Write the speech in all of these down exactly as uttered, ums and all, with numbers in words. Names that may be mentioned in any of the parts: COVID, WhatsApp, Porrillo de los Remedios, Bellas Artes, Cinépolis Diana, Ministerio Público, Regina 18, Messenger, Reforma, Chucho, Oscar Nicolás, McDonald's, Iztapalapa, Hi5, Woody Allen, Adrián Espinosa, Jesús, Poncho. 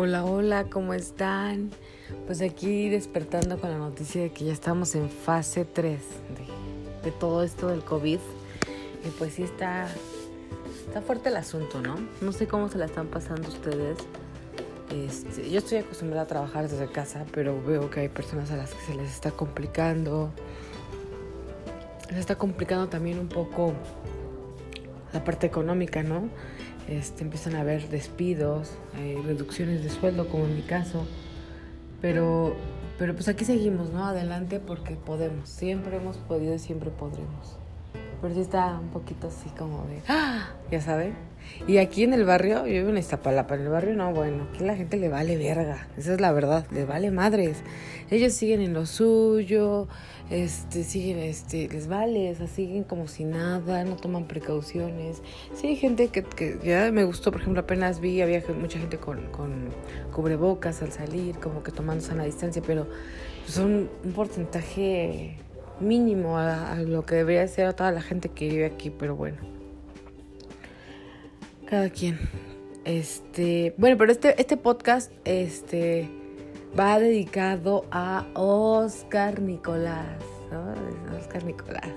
Hola, hola, ¿cómo están? Pues aquí despertando con la noticia de que ya estamos en fase tres de, de todo esto del COVID. Y pues sí está, está fuerte el asunto, ¿no? No sé cómo se la están pasando ustedes. Este, yo estoy acostumbrada a trabajar desde casa, pero veo que hay personas a las que se les está complicando. Se está complicando también un poco la parte económica, ¿no? Este, empiezan a haber despidos, eh, reducciones de sueldo, como en mi caso. Pero, pero pues aquí seguimos, ¿no? Adelante, porque podemos. Siempre hemos podido y siempre podremos. Pero sí está un poquito así como de... ¡Ah! Ya saben. Y aquí en el barrio, yo vivo en Iztapalapa, en el barrio no, bueno, aquí la gente le vale verga, esa es la verdad, le vale madres. Ellos siguen en lo suyo, este, siguen, este, les vale, o sea, siguen como si nada, no toman precauciones. Sí, hay gente que, que ya me gustó, por ejemplo, apenas vi, había mucha gente con, con cubrebocas al salir, como que tomando sana distancia, pero son un porcentaje mínimo a, a lo que debería ser a toda la gente que vive aquí, pero bueno. Cada quien. Este, bueno, pero este, este podcast este, va dedicado a Oscar Nicolás, ¿no? Oscar Nicolás,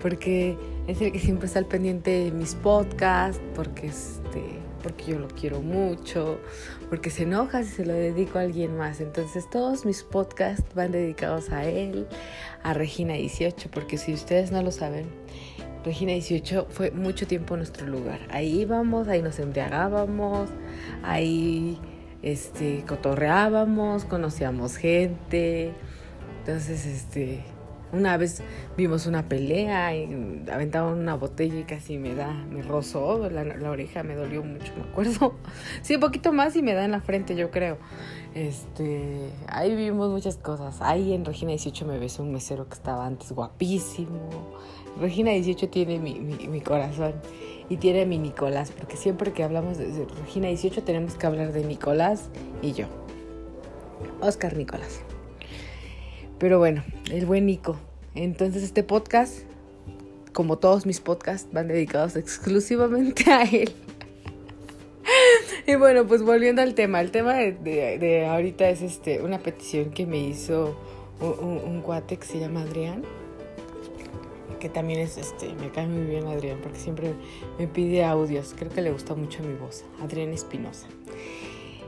porque es el que siempre está al pendiente de mis podcasts, porque, este, porque yo lo quiero mucho, porque se enoja si se lo dedico a alguien más. Entonces todos mis podcasts van dedicados a él, a Regina dieciocho, porque si ustedes no lo saben, Regina dieciocho fue mucho tiempo nuestro lugar. Ahí íbamos, ahí nos embriagábamos, ahí este, cotorreábamos, conocíamos gente. Entonces, este, una vez vimos una pelea y aventaban una botella y casi me da, me rozó la, la oreja, me dolió mucho, me acuerdo. Sí, un poquito más y me da en la frente, yo creo. Este, ahí vimos muchas cosas. Ahí en Regina dieciocho me besó un mesero que estaba antes guapísimo. Regina dieciocho tiene mi, mi, mi corazón y tiene a mi Nicolás, porque siempre que hablamos de Regina dieciocho tenemos que hablar de Nicolás y yo, Oscar Nicolás. Pero bueno, el buen Nico. Entonces este podcast, como todos mis podcasts, van dedicados exclusivamente a él. Y bueno, pues volviendo al tema, el tema de, de, de ahorita es este una petición que me hizo un, un, un cuate que se llama Adrián, que también es, este, me cae muy bien Adrián, porque siempre me pide audios, creo que le gusta mucho mi voz, Adrián Espinosa.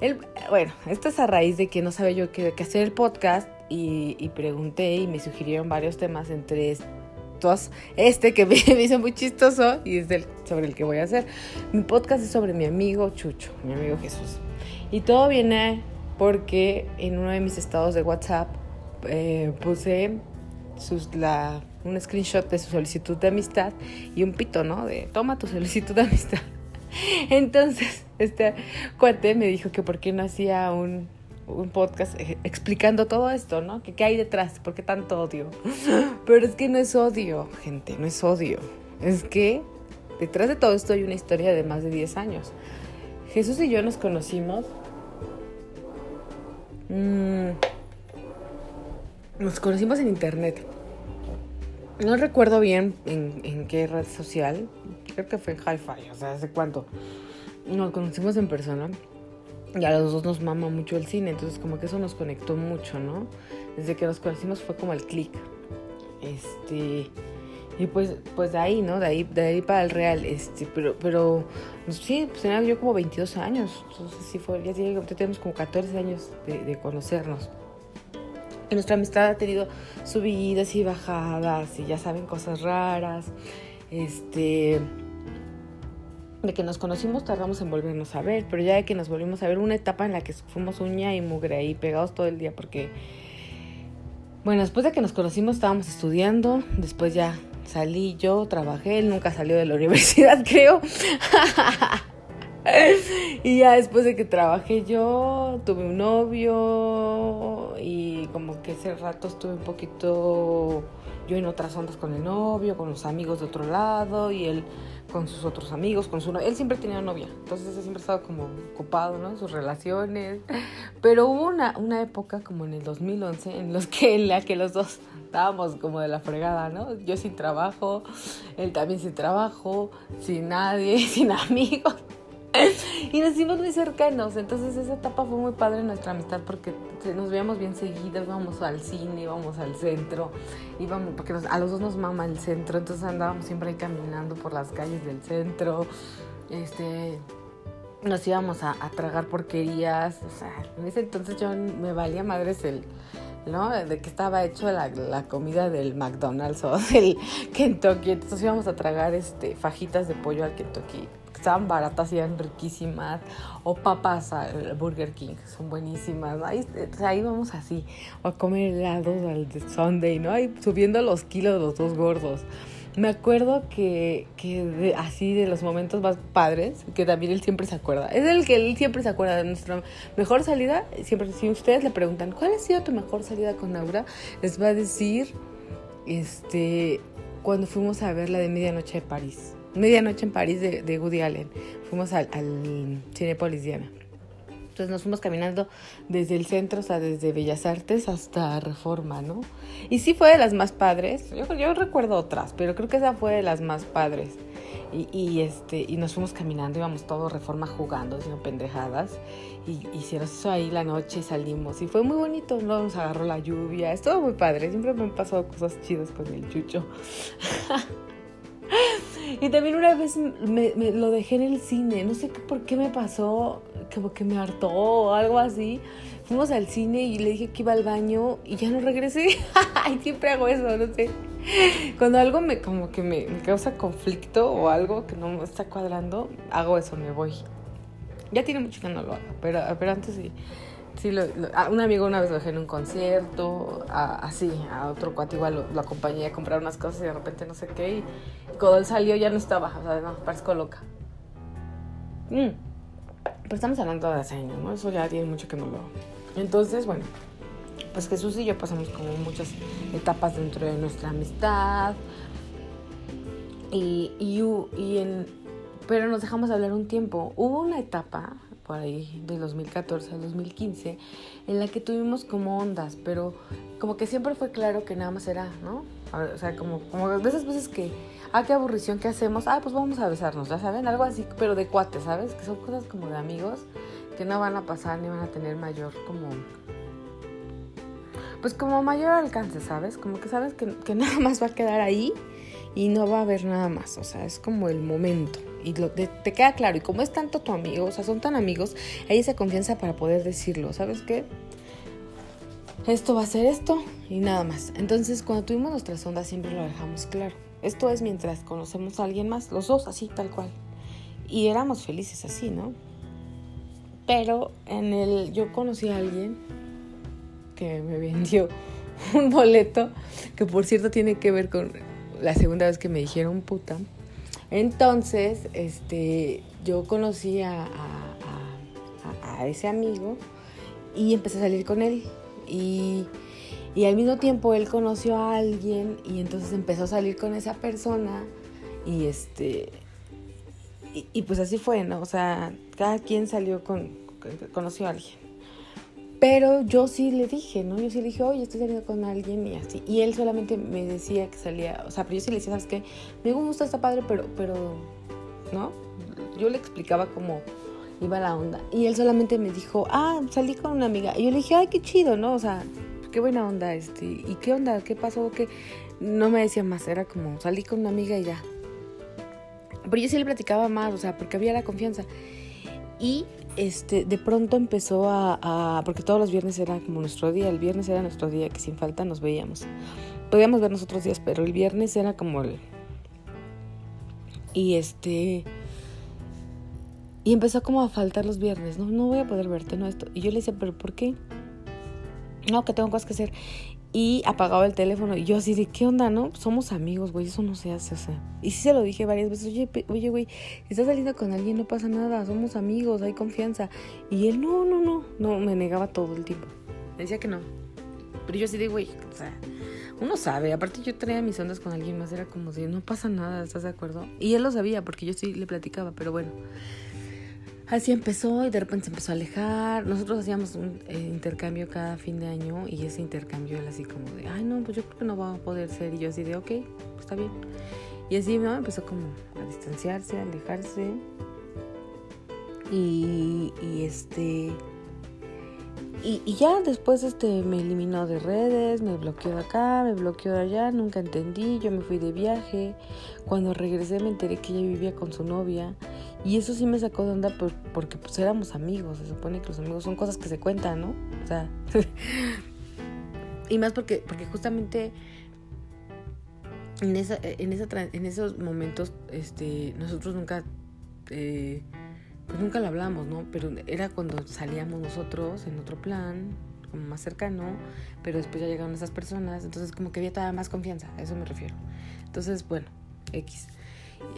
Él, bueno, esto es a raíz de que no sabía yo qué, qué hacer el podcast, y, y pregunté y me sugirieron varios temas, entre estos, este que me, me hizo muy chistoso, y es el, sobre el que voy a hacer. Mi podcast es sobre mi amigo Chucho, mi amigo Jesús, y todo viene porque en uno de mis estados de WhatsApp eh, puse sus, la... un screenshot de su solicitud de amistad y un pito, ¿no? De toma tu solicitud de amistad. Entonces, este cuate me dijo que por qué no hacía un, un podcast explicando todo esto, ¿no? Que qué hay detrás, por qué tanto odio. Pero es que no es odio, gente, no es odio. Es que detrás de todo esto hay una historia de más de diez años. Jesús y yo nos conocimos... Mmm, nos conocimos en internet. No recuerdo bien en, en qué red social, creo que fue en Hi cinco, o sea, ¿hace cuánto? Nos conocimos en persona y a los dos nos mama mucho el cine, entonces como que eso nos conectó mucho, ¿no? Desde que nos conocimos fue como el click. Este... Y pues, pues de ahí, ¿no? De ahí, de ahí para el real, este... Pero, pero... Sí, pues tenía yo como veintidós años, entonces sí fue... Ya tenemos como catorce años de, de conocernos. Nuestra amistad ha tenido subidas y bajadas, y ya saben, cosas raras. Este, de que nos conocimos tardamos en volvernos a ver, pero ya de que nos volvimos a ver, una etapa en la que fuimos uña y mugre ahí pegados todo el día, porque, bueno, después de que nos conocimos estábamos estudiando, después ya salí yo, trabajé, él nunca salió de la universidad, creo. Y ya después de que trabajé yo, tuve un novio y como que ese rato estuve un poquito yo en otras ondas con el novio, con los amigos de otro lado y él con sus otros amigos, con su novia. Él siempre tenía novia, entonces él siempre estaba como ocupado, ¿no? En sus relaciones. Pero hubo una, una época como en el dos mil once en, los que, en la que los dos estábamos como de la fregada, ¿no? Yo sin trabajo, él también sin trabajo, sin nadie, sin amigos. Y nos hicimos muy cercanos. Entonces esa etapa fue muy padre en nuestra amistad, porque nos veíamos bien seguidas, íbamos al cine, íbamos al centro, íbamos, porque nos, a los dos nos mama el centro, entonces andábamos siempre ahí caminando por las calles del centro, este... nos íbamos a, a tragar porquerías. O sea, en ese entonces yo me valía madres el, ¿no? De que estaba hecho la, la comida del McDonald's o del Kentucky. Entonces íbamos a tragar este, fajitas de pollo al Kentucky. Estaban baratas y eran riquísimas. O papas al Burger King, son buenísimas, ¿no? Ahí, o sea, ahí vamos así. O a comer helados al Sunday, ¿no? Ahí subiendo los kilos de los dos gordos. Me acuerdo que, que de, así de los momentos más padres, que también él siempre se acuerda. Es el que él siempre se acuerda de nuestra mejor salida. Siempre, si ustedes le preguntan, ¿cuál ha sido tu mejor salida con Aura? Les va a decir, este, cuando fuimos a ver la de Medianoche de París. Medianoche en París de, de Woody Allen. Fuimos al, al Cinépolis Diana. Entonces nos fuimos caminando desde el centro, o sea, desde Bellas Artes hasta Reforma, ¿no? Y sí fue de las más padres. Yo, yo recuerdo otras, pero creo que esa fue de las más padres. Y, y, este, y nos fuimos caminando, íbamos todos Reforma jugando, haciendo pendejadas. Y, y se nos hizo ahí la noche y salimos. Y fue muy bonito, ¿no? Nos agarró la lluvia. Estuvo muy padre. Siempre me han pasado cosas chidas con el Chucho. Y también una vez me, me lo dejé en el cine. No sé por qué me pasó, como que me hartó o algo así. Fuimos al cine y le dije que iba al baño y ya no regresé. Ay, siempre hago eso, no sé. Cuando algo me como que me, me causa conflicto o algo que no me está cuadrando, hago eso, me voy. Ya tiene mucho que no lo hago, pero, pero antes sí. Sí, lo, lo, a un amigo una vez lo dejé en un concierto, así, a, a otro cuate igual lo, lo acompañé a comprar unas cosas y de repente no sé qué, y cuando él salió ya no estaba, o sea, no, parezco loca. Mm. Pero estamos hablando de hace años, ¿no? Eso ya tiene mucho que no lo hago. Entonces, bueno, pues Jesús y yo pasamos como muchas etapas dentro de nuestra amistad, y, y, y en, pero nos dejamos hablar un tiempo. Hubo una etapa... por ahí del dos mil catorce al dos mil quince, en la que tuvimos como ondas, pero como que siempre fue claro que nada más era, ¿no? O sea, como, como de esas veces que, ah, qué aburrición, ¿qué hacemos? Ah, pues vamos a besarnos, ya saben, algo así, pero de cuates, ¿sabes? Que son cosas como de amigos que no van a pasar ni van a tener mayor como... pues como mayor alcance, ¿sabes? Como que sabes que, que nada más va a quedar ahí y no va a haber nada más, o sea, es como el momento. Y lo, te, te queda claro, y como es tanto tu amigo, o sea, son tan amigos, hay esa confianza para poder decirlo, ¿sabes qué? Esto va a ser esto y nada más. Entonces, cuando tuvimos nuestras ondas siempre lo dejamos claro. Esto es mientras conocemos a alguien más, los dos, así, tal cual. Y éramos felices así, ¿no? Pero en el, yo conocí a alguien que me vendió un boleto, que por cierto tiene que ver con la segunda vez que me dijeron puta. Entonces, este, yo conocí a, a, a, a ese amigo y empecé a salir con él. Y, y al mismo tiempo él conoció a alguien y entonces empezó a salir con esa persona. Y este y, y pues así fue, ¿no? O sea, cada quien salió con, conoció a alguien. Pero yo sí le dije, ¿no? Yo sí le dije, oye, estoy saliendo con alguien y así. Y él solamente me decía que salía... O sea, pero yo sí le decía, ¿sabes qué? Me gusta, está padre, pero... pero ¿no? Yo le explicaba cómo iba la onda. Y él solamente me dijo, ah, salí con una amiga. Y yo le dije, ay, qué chido, ¿no? O sea, qué buena onda, este... ¿Y qué onda? ¿Qué pasó? ¿Qué? No me decía más, era como, salí con una amiga y ya. Pero yo sí le platicaba más, o sea, porque había la confianza. Y... Este, de pronto empezó a, a... porque todos los viernes era como nuestro día. El viernes era nuestro día, que sin falta nos veíamos. Podíamos vernos otros días, pero el viernes era como el... Y este... Y empezó como a faltar los viernes. No, no voy a poder verte, no esto. Y yo le decía, ¿pero por qué? No, que tengo cosas que hacer. Y apagaba el teléfono. Y yo así de, ¿qué onda, no? Somos amigos, güey, eso no se hace, o sea. Y sí se lo dije varias veces. Oye, pe- oye, güey, si estás saliendo con alguien no pasa nada. Somos amigos, hay confianza. Y él, no, no, no. No, me negaba todo el tiempo. Me decía que no. Pero yo así de, güey, o sea, uno sabe. Aparte yo traía mis ondas con alguien más. Era como de, no pasa nada, ¿estás de acuerdo? Y él lo sabía porque yo sí le platicaba, pero bueno. Así empezó y de repente se empezó a alejar. Nosotros hacíamos un eh, intercambio cada fin de año y ese intercambio era así como de, ay, no, pues yo creo que no va a poder ser. Y yo así de, ok, pues está bien. Y así, ¿no? Empezó como a distanciarse, a alejarse. y, y este y, y ya después este me eliminó de redes, me bloqueó de acá, me bloqueó de allá, nunca entendí, yo me fui de viaje, cuando regresé me enteré que ella vivía con su novia y eso sí me sacó de onda por, porque pues éramos amigos, se supone que los amigos son cosas que se cuentan, ¿no? O sea, y más porque, porque justamente en esa, en esa, en esos momentos, este, nosotros nunca, eh, pues nunca lo hablamos, ¿no? Pero era cuando salíamos nosotros en otro plan, como más cercano, pero después ya llegaron esas personas, entonces como que había todavía más confianza, a eso me refiero. Entonces, bueno, X.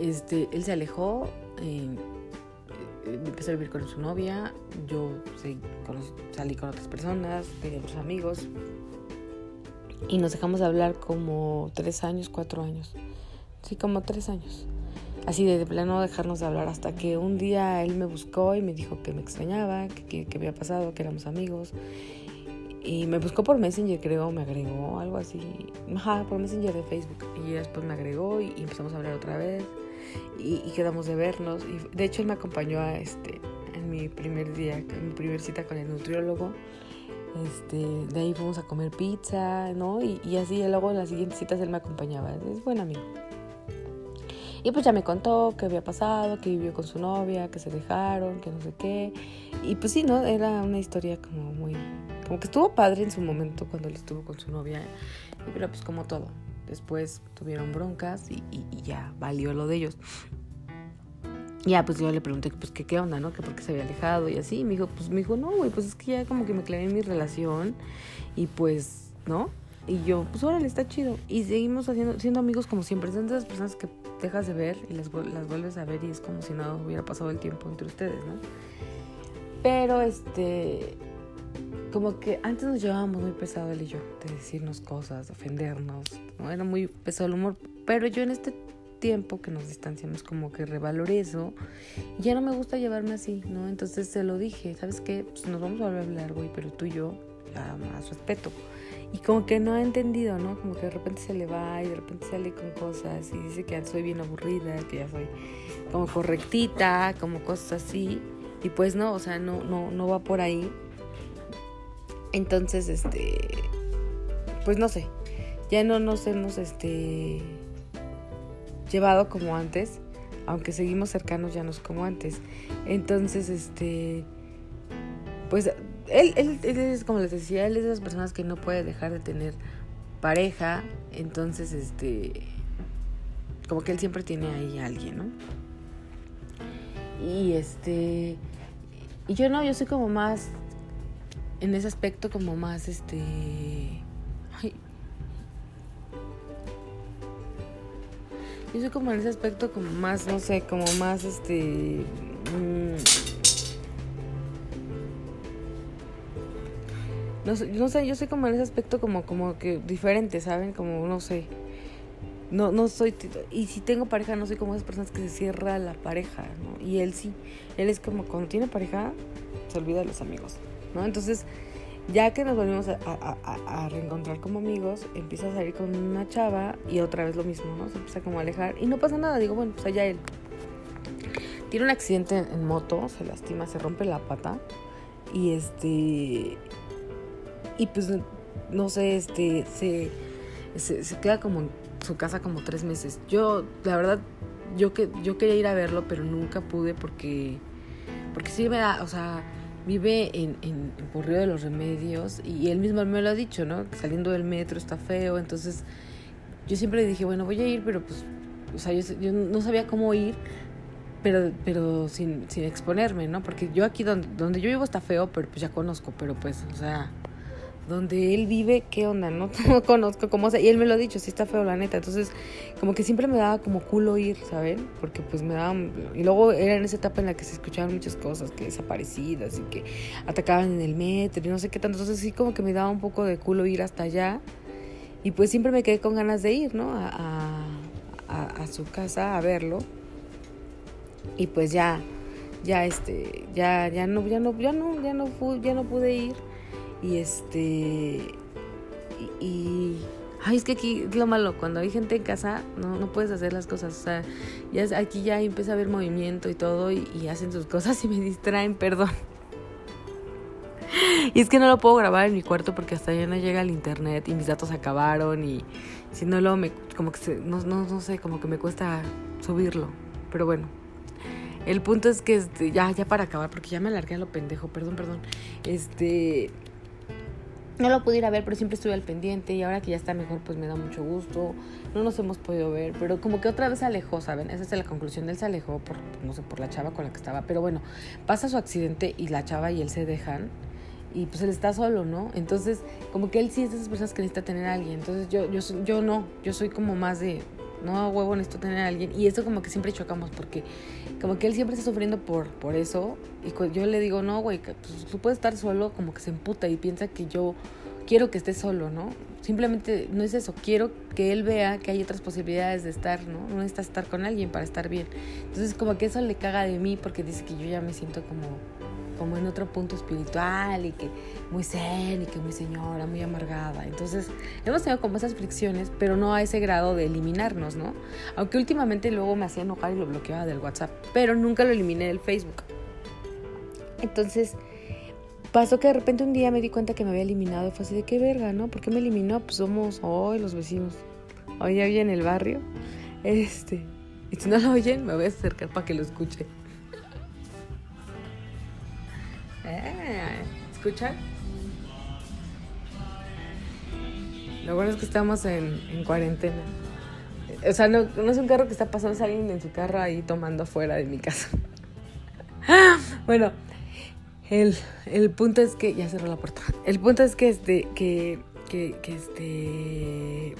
Este, él se alejó, eh, empecé a vivir con su novia, yo sí, conocí, salí con otras personas, tenía otros amigos. Y nos dejamos de hablar como tres años, cuatro años. Sí, como tres años. Así de, de plano dejarnos de hablar hasta que un día él me buscó y me dijo que me extrañaba, que, que, que había pasado, que éramos amigos. Y me buscó por Messenger, creo, me agregó, algo así. Ajá, por Messenger de Facebook. Y después me agregó y, y empezamos a hablar otra vez. Y, y quedamos de vernos. Y de hecho, él me acompañó a este, en mi primer día, en mi primer cita con el nutriólogo. Este, de ahí fuimos a comer pizza, ¿no? Y, y así, y luego en las siguientes citas él me acompañaba. Es buen amigo. Y pues ya me contó qué había pasado, que vivió con su novia, que se dejaron, que no sé qué. Y pues sí, ¿no? Era una historia como muy... Como que estuvo padre en su momento cuando él estuvo con su novia. Pero pues como todo. Después tuvieron broncas y, y, y ya valió lo de ellos. Ya, pues yo le pregunté, pues, ¿qué, qué onda, no? Que por qué se había alejado y así. Y me dijo, pues, me dijo, no, güey, pues es que ya como que me clavé en mi relación y, pues, ¿no? Y yo, pues, órale, está chido. Y seguimos haciendo, siendo amigos como siempre. Son de esas personas que dejas de ver y las, las vuelves a ver y es como si no hubiera pasado el tiempo entre ustedes, ¿no? Pero, este, como que antes nos llevábamos muy pesado él y yo, de decirnos cosas, de ofendernos, ¿no? Era muy pesado el humor. Pero yo en este tiempo que nos distanciamos como que revaloré eso y ya no me gusta llevarme así, ¿no? Entonces se lo dije, ¿sabes qué? Pues nos vamos a volver a hablar, güey, pero tú y yo ya más respeto. Y como que no ha entendido, ¿no? Como que de repente se le va y de repente sale con cosas y dice que soy bien aburrida, que ya soy como correctita, como cosas así, y pues no, o sea, no no no va por ahí. Entonces, este pues no sé, ya no nos hemos este llevado como antes, aunque seguimos cercanos, ya no es como antes. Entonces, este, pues, él, él, él es, como les decía, él es de las personas que no puede dejar de tener pareja, entonces, este, como que él siempre tiene ahí a alguien, ¿no? Y, este, y yo no, yo soy como más, en ese aspecto, como más, este, ay, yo soy como en ese aspecto como más, no sé, como más, este... Mmm, no, no sé, yo soy como en ese aspecto como, como que diferente, ¿saben? Como, no sé, no no soy... Y si tengo pareja, no soy como esas personas que se cierra la pareja, ¿no? Y él sí, él es como, cuando tiene pareja, se olvida de los amigos, ¿no? Entonces, ya que nos volvimos a, a, a, a reencontrar como amigos, empieza a salir con una chava y otra vez lo mismo, ¿no? Se empieza como a alejar y no pasa nada. Digo, bueno, pues allá él. Tiene un accidente en moto, se lastima, se rompe la pata y este... Y pues, no sé, este, se, se, se queda como en su casa como tres meses. Yo, la verdad, yo, que, yo quería ir a verlo, pero nunca pude porque... Porque sí me da, o sea... Vive en, en, en Porrillo de los Remedios y él mismo me lo ha dicho, ¿no? Que saliendo del metro está feo, entonces yo siempre le dije, bueno, voy a ir, pero pues, o sea, yo, yo no sabía cómo ir, pero pero sin sin exponerme, ¿no? Porque yo aquí donde, donde yo vivo está feo, pero pues ya conozco, pero pues, o sea, donde él vive, ¿qué onda, no? No conozco cómo, o sea, y él me lo ha dicho, sí está feo, la neta, entonces como que siempre me daba como culo ir, ¿saben? Porque pues me daba, y luego era en esa etapa en la que se escuchaban muchas cosas, que desaparecidas y que atacaban en el metro y no sé qué tanto, entonces sí como que me daba un poco de culo ir hasta allá y pues siempre me quedé con ganas de ir, ¿no? A, a, a, a su casa a verlo y pues ya, ya este, ya, ya no, ya no, ya no, ya no fui, ya no pude ir. Y este y, y Ay, es que aquí es lo malo, cuando hay gente en casa no, no puedes hacer las cosas, o sea, ya, aquí ya empieza a haber movimiento y todo y, y hacen sus cosas y me distraen, perdón. Y es que no lo puedo grabar en mi cuarto porque hasta ya no llega el internet y mis datos acabaron y si no lo me como que se, no, no no sé, como que me cuesta subirlo. Pero bueno. El punto es que este, ya ya para acabar porque ya me alargué a lo pendejo, perdón, perdón. Este no lo pude ir a ver, pero siempre estuve al pendiente y ahora que ya está mejor, pues me da mucho gusto. No nos hemos podido ver, pero como que otra vez se alejó, ¿saben? Esa es la conclusión, él se alejó por no sé, por la chava con la que estaba, pero bueno, pasa su accidente y la chava y él se dejan. Y pues él está solo, ¿no? Entonces, como que él sí es de esas personas que necesita tener a alguien. Entonces, yo yo yo no, yo soy como más de, no, huevo, necesito tener a alguien. Y eso como que siempre chocamos porque como que él siempre está sufriendo por, por eso. Y yo le digo, no, güey, pues, tú puedes estar solo, como que se emputa y piensa que yo quiero que esté solo, ¿no? Simplemente no es eso, quiero que él vea que hay otras posibilidades de estar, ¿no? No necesitas estar con alguien para estar bien. Entonces, como que eso le caga de mí porque dice que yo ya me siento como... como en otro punto espiritual y que muy zen y que muy señora, muy amargada. Entonces, hemos tenido como esas fricciones, pero no a ese grado de eliminarnos, ¿no? Aunque últimamente luego me hacía enojar y lo bloqueaba del WhatsApp, pero nunca lo eliminé del Facebook. Entonces, pasó que de repente un día me di cuenta que me había eliminado y fue así de qué verga, ¿no? ¿Por qué me eliminó? Pues somos hoy oh, los vecinos. Hoy había en el barrio. Este, y si no lo oyen, me voy a acercar para que lo escuchen. ¿Escuchan? Lo bueno es que estamos en, en cuarentena. O sea, no, no es un carro que está pasando, es alguien en su carro ahí tomando fuera de mi casa. Bueno, el, el punto es que... Ya cerró la puerta. El punto es que este... Que, que, que este...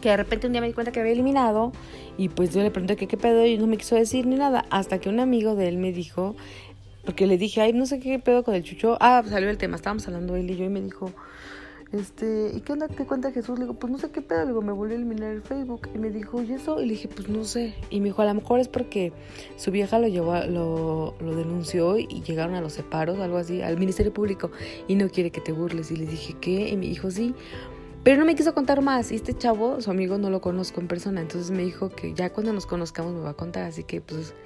que de repente un día me di cuenta que había eliminado y pues yo le pregunté que qué pedo y no me quiso decir ni nada. Hasta que un amigo de él me dijo... Porque le dije, ay, no sé qué pedo con el Chucho. Ah, salió el tema, estábamos hablando él y yo. Y me dijo, este, ¿y qué onda te cuenta Jesús? Le digo, pues no sé qué pedo. Le digo, me volvió a eliminar el Facebook. Y me dijo, ¿y eso? Y le dije, pues no sé. Y me dijo, a lo mejor es porque su vieja lo llevó, a, lo, lo denunció y llegaron a los separos, algo así, al Ministerio Público. Y no quiere que te burles. Y le dije, ¿qué? Y me dijo, sí. Pero no me quiso contar más. Y este chavo, su amigo, no lo conozco en persona. Entonces me dijo que ya cuando nos conozcamos me va a contar. Así que, pues...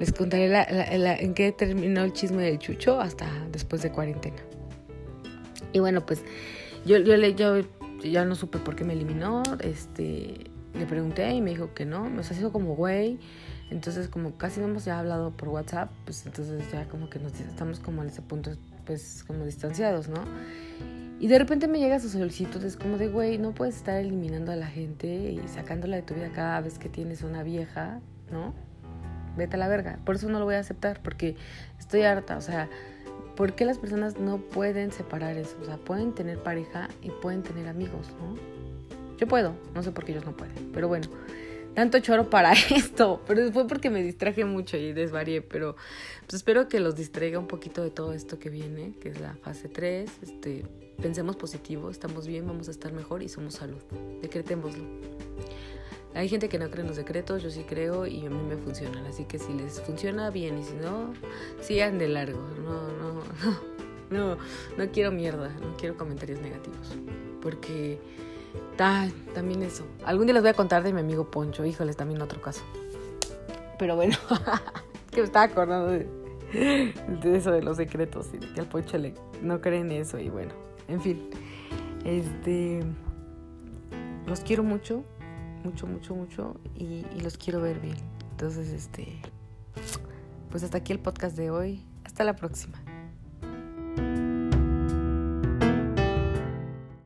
les contaré la, la, la, en qué terminó el chisme del Chucho hasta después de cuarentena. Y bueno, pues yo, yo, le, yo ya no supe por qué me eliminó. Este, le pregunté y me dijo que no. Me ha sido como güey. Entonces, como casi no hemos ya hablado por WhatsApp, pues entonces ya como que nos estamos como en ese punto, pues como distanciados, ¿no? Y de repente me llega su solicitud, es como de, güey, no puedes estar eliminando a la gente y sacándola de tu vida cada vez que tienes una vieja, ¿no? Vete a la verga, por eso no lo voy a aceptar porque estoy harta, o sea, ¿por qué las personas no pueden separar eso? O sea, pueden tener pareja y pueden tener amigos, ¿no? Yo puedo, no sé por qué ellos no pueden, pero bueno, tanto choro para esto, pero fue porque me distraje mucho y desvarié, pero pues espero que los distraiga un poquito de todo esto que viene, que es la fase tres, este, pensemos positivo, estamos bien, vamos a estar mejor y somos salud, decretémoslo. Hay gente que no cree en los decretos, yo sí creo y a mí me funcionan. Así que si les funciona, bien. Y si no, sigan de largo. No, no, no, no, no quiero mierda. No quiero comentarios negativos. Porque ta, también eso. Algún día les voy a contar de mi amigo Poncho. Híjoles, también otro caso. Pero bueno, es que me estaba acordando de, de eso de los decretos. Y de que al Poncho le, no creen eso. Y bueno, en fin. Este, los quiero mucho. mucho, mucho, mucho, y, y los quiero ver bien. Entonces, este, pues hasta aquí el podcast de hoy. Hasta la próxima.